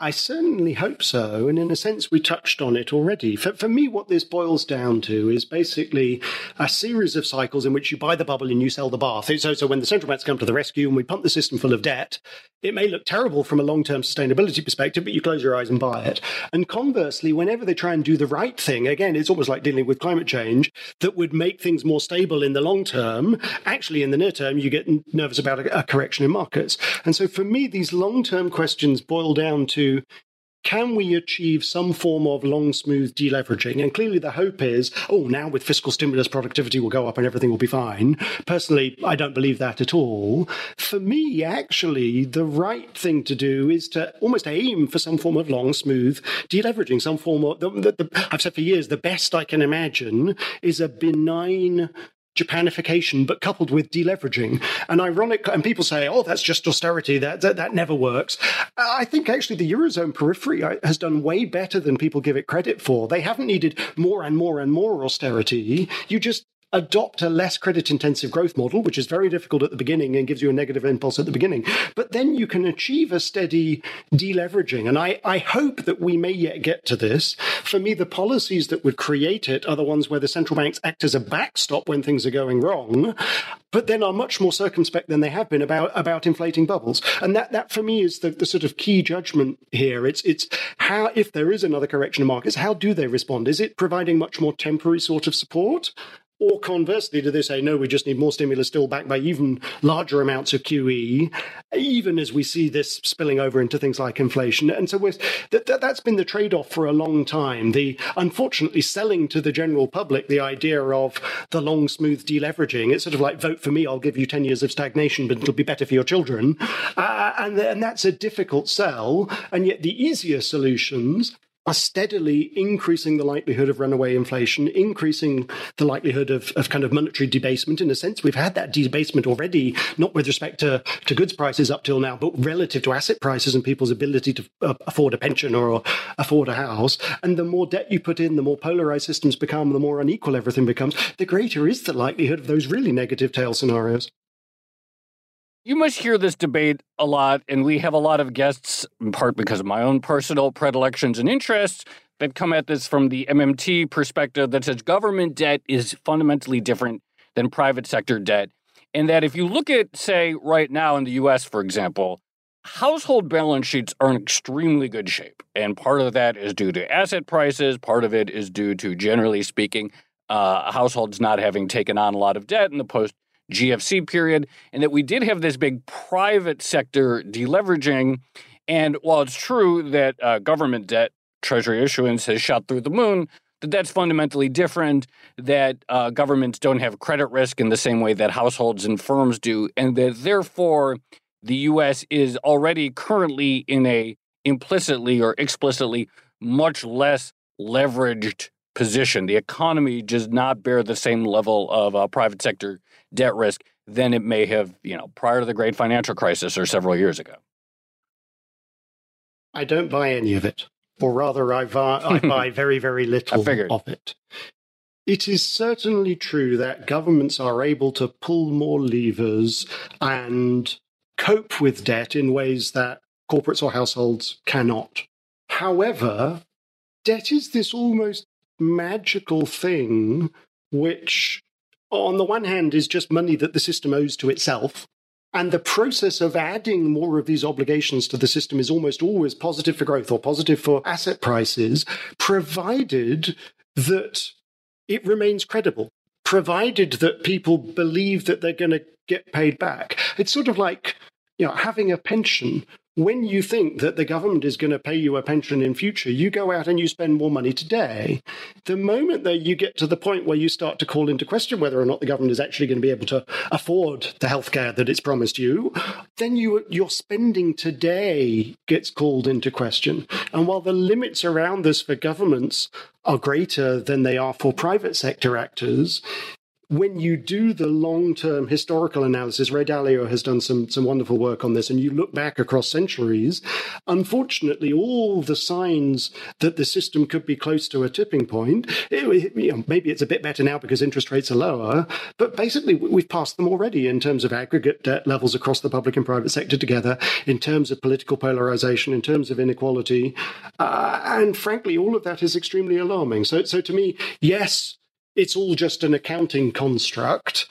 I certainly hope so. And in a sense, we touched on it already. For, for me, what this boils down to is basically a series of cycles in which you buy the bubble and you sell the bath. So, so when the central banks come to the rescue and we pump the system full of debt, it may look terrible from a long-term sustainability perspective, but you close your eyes and buy it. And conversely, whenever they try and do the right thing, again, it's almost like dealing with climate change, that would make things more stable in the long term. Actually, in the near term, you get nervous about a, a correction in markets. And so for me, these long-term questions boil down to, can we achieve some form of long, smooth deleveraging? And clearly the hope is, oh, now with fiscal stimulus, productivity will go up and everything will be fine. Personally, I don't believe that at all. For me, actually, the right thing to do is to almost aim for some form of long, smooth deleveraging, some form of, the, the, the, I've said for years, the best I can imagine is a benign Japanification, but coupled with deleveraging. And ironic, and people say, oh, that's just austerity, that, that that never works. I think actually the Eurozone periphery has done way better than people give it credit for. They haven't needed more and more and more austerity. You just adopt a less credit-intensive growth model, which is very difficult at the beginning and gives you a negative impulse at the beginning. But then you can achieve a steady deleveraging. And I, I hope that we may yet get to this. For me, the policies that would create it are the ones where the central banks act as a backstop when things are going wrong, but then are much more circumspect than they have been about, about inflating bubbles. And that, that for me, is the, the sort of key judgment here. It's, it's how, if there is another correction in markets, how do they respond? Is it providing much more temporary sort of support? Or conversely, do they say, no, we just need more stimulus still backed by even larger amounts of Q E, even as we see this spilling over into things like inflation? And so we're, th- th- that's been the trade-off for a long time. The unfortunately selling to the general public the idea of the long, smooth deleveraging. It's sort of like, vote for me, I'll give you ten years of stagnation, but it'll be better for your children. Uh, and, th- and that's a difficult sell. And yet the easier solutions are steadily increasing the likelihood of runaway inflation, increasing the likelihood of, of kind of monetary debasement. In a sense, we've had that debasement already, not with respect to, to goods prices up till now, but relative to asset prices and people's ability to afford a pension or afford a house. And the more debt you put in, the more polarized systems become, the more unequal everything becomes, the greater is the likelihood of those really negative tail scenarios. You must hear this debate a lot, and we have a lot of guests, in part because of my own personal predilections and interests, that come at this from the M M T perspective that says government debt is fundamentally different than private sector debt. And that if you look at, say, right now in the U S, for example, household balance sheets are in extremely good shape. And part of that is due to asset prices. Part of it is due to, generally speaking, uh, households not having taken on a lot of debt in the post-G F C period, and that we did have this big private sector deleveraging. And while it's true that uh, government debt, Treasury issuance has shot through the moon, that that's fundamentally different, that uh, governments don't have credit risk in the same way that households and firms do, and that therefore the U S is already currently in a implicitly or explicitly much less leveraged position. The economy does not bear the same level of uh, private sector debt risk than it may have, you know, prior to the great financial crisis or several years ago. I don't buy any of it. Or rather, I buy, I buy very, very little of it. It is certainly true that governments are able to pull more levers and cope with debt in ways that corporates or households cannot. However, debt is this almost magical thing which, on the one hand, is just money that the system owes to itself. And the process of adding more of these obligations to the system is almost always positive for growth or positive for asset prices, provided that it remains credible, provided that people believe that they're going to get paid back. It's sort of like, you know, having a pension. When you think that the government is going to pay you a pension in future, you go out and you spend more money today. The moment that you get to the point where you start to call into question whether or not the government is actually going to be able to afford the healthcare that it's promised you, then you, your spending today gets called into question. And while the limits around this for governments are greater than they are for private sector actors, when you do the long-term historical analysis, Ray Dalio has done some, some wonderful work on this, and you look back across centuries, unfortunately, all the signs that the system could be close to a tipping point, it, you know, maybe it's a bit better now because interest rates are lower, but basically we've passed them already in terms of aggregate debt levels across the public and private sector together, in terms of political polarization, in terms of inequality, uh, and frankly, all of that is extremely alarming. So, so to me, yes, it's all just an accounting construct,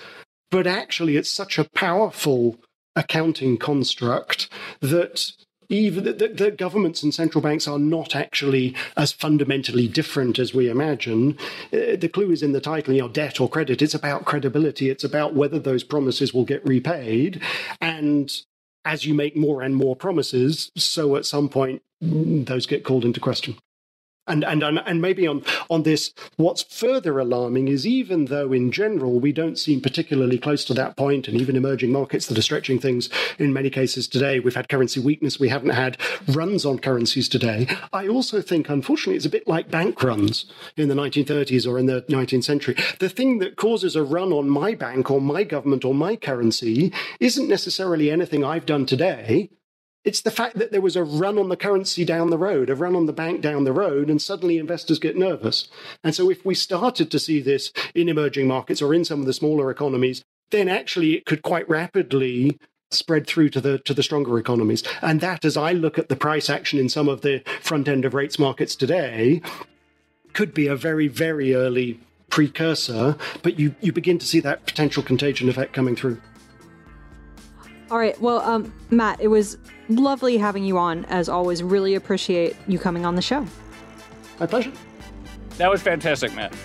but actually it's such a powerful accounting construct that even that, that governments and central banks are not actually as fundamentally different as we imagine. The clue is in the title, you know, debt or credit. It's about credibility. It's about whether those promises will get repaid. And as you make more and more promises, so at some point, those get called into question. And and and maybe on, on this, what's further alarming is even though in general we don't seem particularly close to that point, and even emerging markets that are stretching things in many cases today, we've had currency weakness, we haven't had runs on currencies today. I also think, unfortunately, it's a bit like bank runs in the nineteen thirties or in the nineteenth century. The thing that causes a run on my bank or my government or my currency isn't necessarily anything I've done today. It's the fact that there was a run on the currency down the road, a run on the bank down the road, and suddenly investors get nervous. And so if we started to see this in emerging markets or in some of the smaller economies, then actually it could quite rapidly spread through to the to the stronger economies. And that, as I look at the price action in some of the front end of rates markets today, could be a very, very early precursor, but you, you begin to see that potential contagion effect coming through. All right. Well, um, Matt, it was lovely having you on, as always. Really appreciate you coming on the show. My pleasure. That was fantastic, Matt.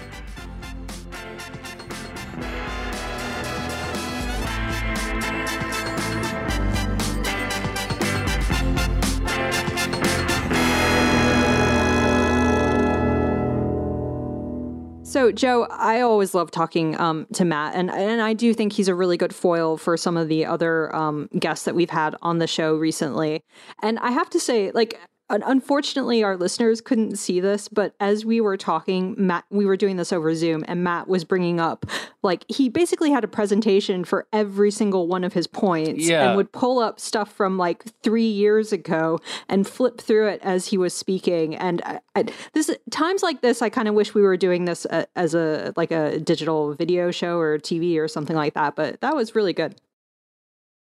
So, Joe, I always love talking um, to Matt, and, and I do think he's a really good foil for some of the other um, guests that we've had on the show recently. And I have to say, like, unfortunately, our listeners couldn't see this, but as we were talking, Matt, we were doing this over Zoom, and Matt was bringing up, like, he basically had a presentation for every single one of his points, yeah, and would pull up stuff from like three years ago and flip through it as he was speaking. And I, I, this times like this, I kind of wish we were doing this uh, as a like a digital video show or T V or something like that. But that was really good.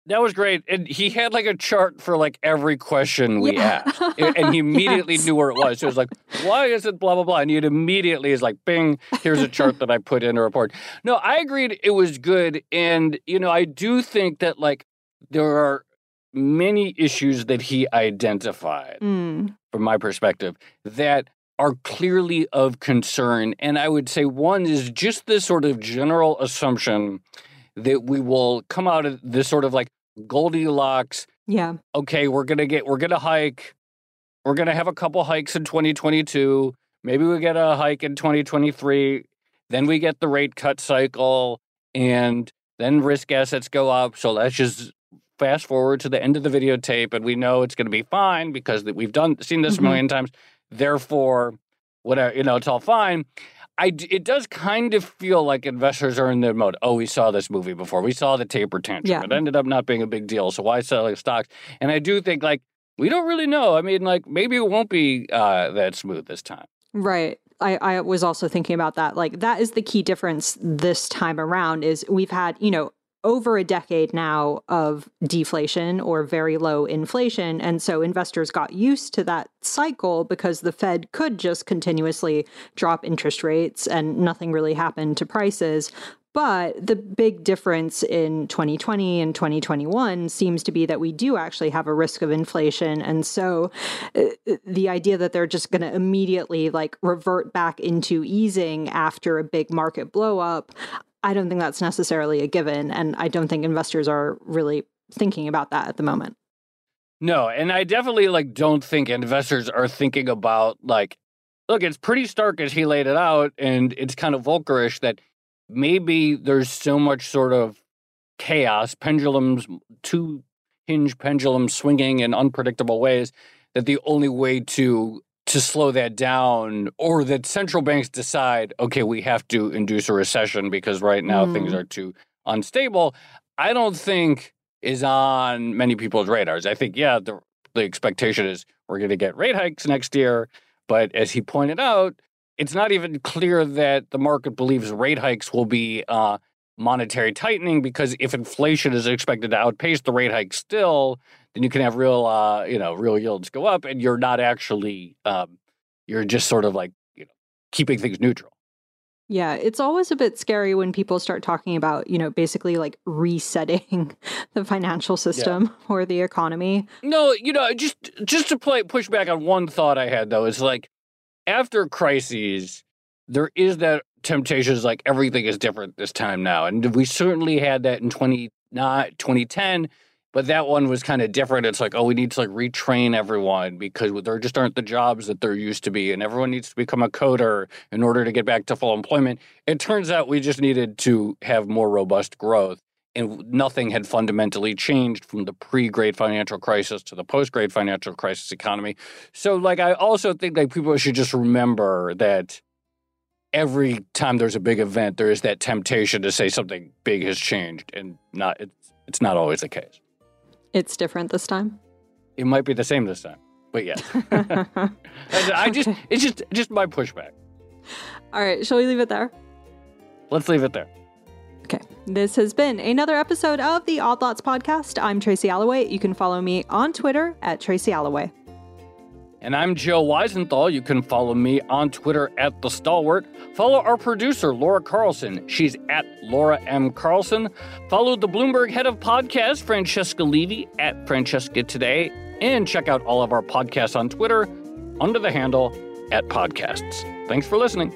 That was great. And he had like a chart for like every question we yeah. asked. And he immediately yes. knew where it was. So it was like, why is it blah, blah, blah? And he immediately is like, bing, here's a chart that I put in a report. No, I agreed it was good. And, you know, I do think that like there are many issues that he identified mm. from my perspective that are clearly of concern. And I would say one is just this sort of general assumption that we will come out of this sort of like Goldilocks. Yeah. Okay, we're going to get, we're going to hike. We're going to have a couple hikes in twenty twenty-two. Maybe we get a hike in twenty twenty-three. Then we get the rate cut cycle and then risk assets go up. So let's just fast forward to the end of the videotape and we know it's going to be fine because we've done seen this mm-hmm. a million times. Therefore, whatever, you know, it's all fine. I, it does kind of feel like investors are in their mode. Oh, we saw this movie before. We saw the taper tantrum. Yeah. It ended up not being a big deal. So why selling stocks? And I do think, like, we don't really know. I mean, like, maybe it won't be uh, that smooth this time. Right. I, I was also thinking about that. Like, that is the key difference this time around is we've had, you know, over a decade now of deflation or very low inflation. And so investors got used to that cycle because the Fed could just continuously drop interest rates and nothing really happened to prices. But the big difference in twenty twenty and twenty twenty-one seems to be that we do actually have a risk of inflation. And so uh, the idea that they're just going to immediately like revert back into easing after a big market blow up, I don't think that's necessarily a given. And I don't think investors are really thinking about that at the moment. No. And I definitely like don't think investors are thinking about like, look, it's pretty stark as he laid it out. And it's kind of Volckerish that maybe there's so much sort of chaos, pendulums, two hinge pendulums swinging in unpredictable ways that the only way to to slow that down or that central banks decide, okay, we have to induce a recession because right now mm. things are too unstable, I don't think is on many people's radars. I think, yeah, the, the expectation is we're going to get rate hikes next year. But as he pointed out, it's not even clear that the market believes rate hikes will be uh, monetary tightening, because if inflation is expected to outpace the rate hike still, then you can have real, uh, you know, real yields go up and you're not actually, um, you're just sort of like, you know, keeping things neutral. Yeah, it's always a bit scary when people start talking about, you know, basically like resetting the financial system yeah. or the economy. No, you know, just just to play, push back on one thought I had, though, is like, after crises, there is that temptation is like everything is different this time now. And we certainly had that in twenty, not twenty ten, but that one was kind of different. It's like, oh, we need to like retrain everyone because there just aren't the jobs that there used to be. And everyone needs to become a coder in order to get back to full employment. It turns out we just needed to have more robust growth. And nothing had fundamentally changed from the pre-Great Financial Crisis to the post-Great Financial Crisis economy. So, like, I also think like people should just remember that every time there's a big event, there is that temptation to say something big has changed, and not it's, it's not always the case. It's different this time. It might be the same this time, but yes, I, I just okay. it's just just my pushback. All right, shall we leave it there? Let's leave it there. Okay. This has been another episode of the Odd Lots podcast. I'm Tracy Alloway. You can follow me on Twitter at Tracy Alloway. And I'm Joe Weisenthal. You can follow me on Twitter at The Stalwart. Follow our producer, Laura Carlson. She's at Laura M. Carlson. Follow the Bloomberg head of podcast, Francesca Levy, at Francesca Today. And check out all of our podcasts on Twitter under the handle at podcasts. Thanks for listening.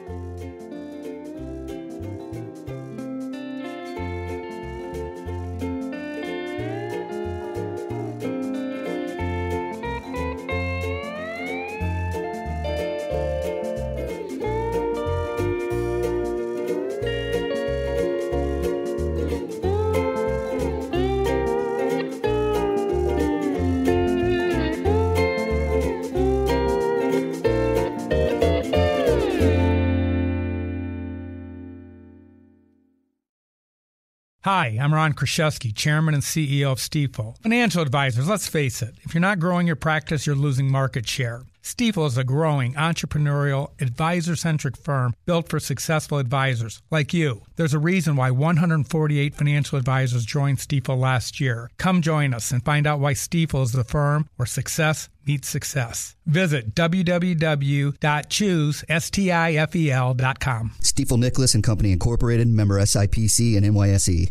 Hi, I'm Ron Kraszewski, Chairman and C E O of Stiefel. Financial advisors, let's face it, if you're not growing your practice, you're losing market share. Stiefel is a growing, entrepreneurial, advisor-centric firm built for successful advisors like you. There's a reason why one hundred forty-eight financial advisors joined Stiefel last year. Come join us and find out why Stiefel is the firm where success meets success. Visit w w w dot choose stiefel dot com. Stiefel Nicholas and Company Incorporated, member S I P C and N Y S E.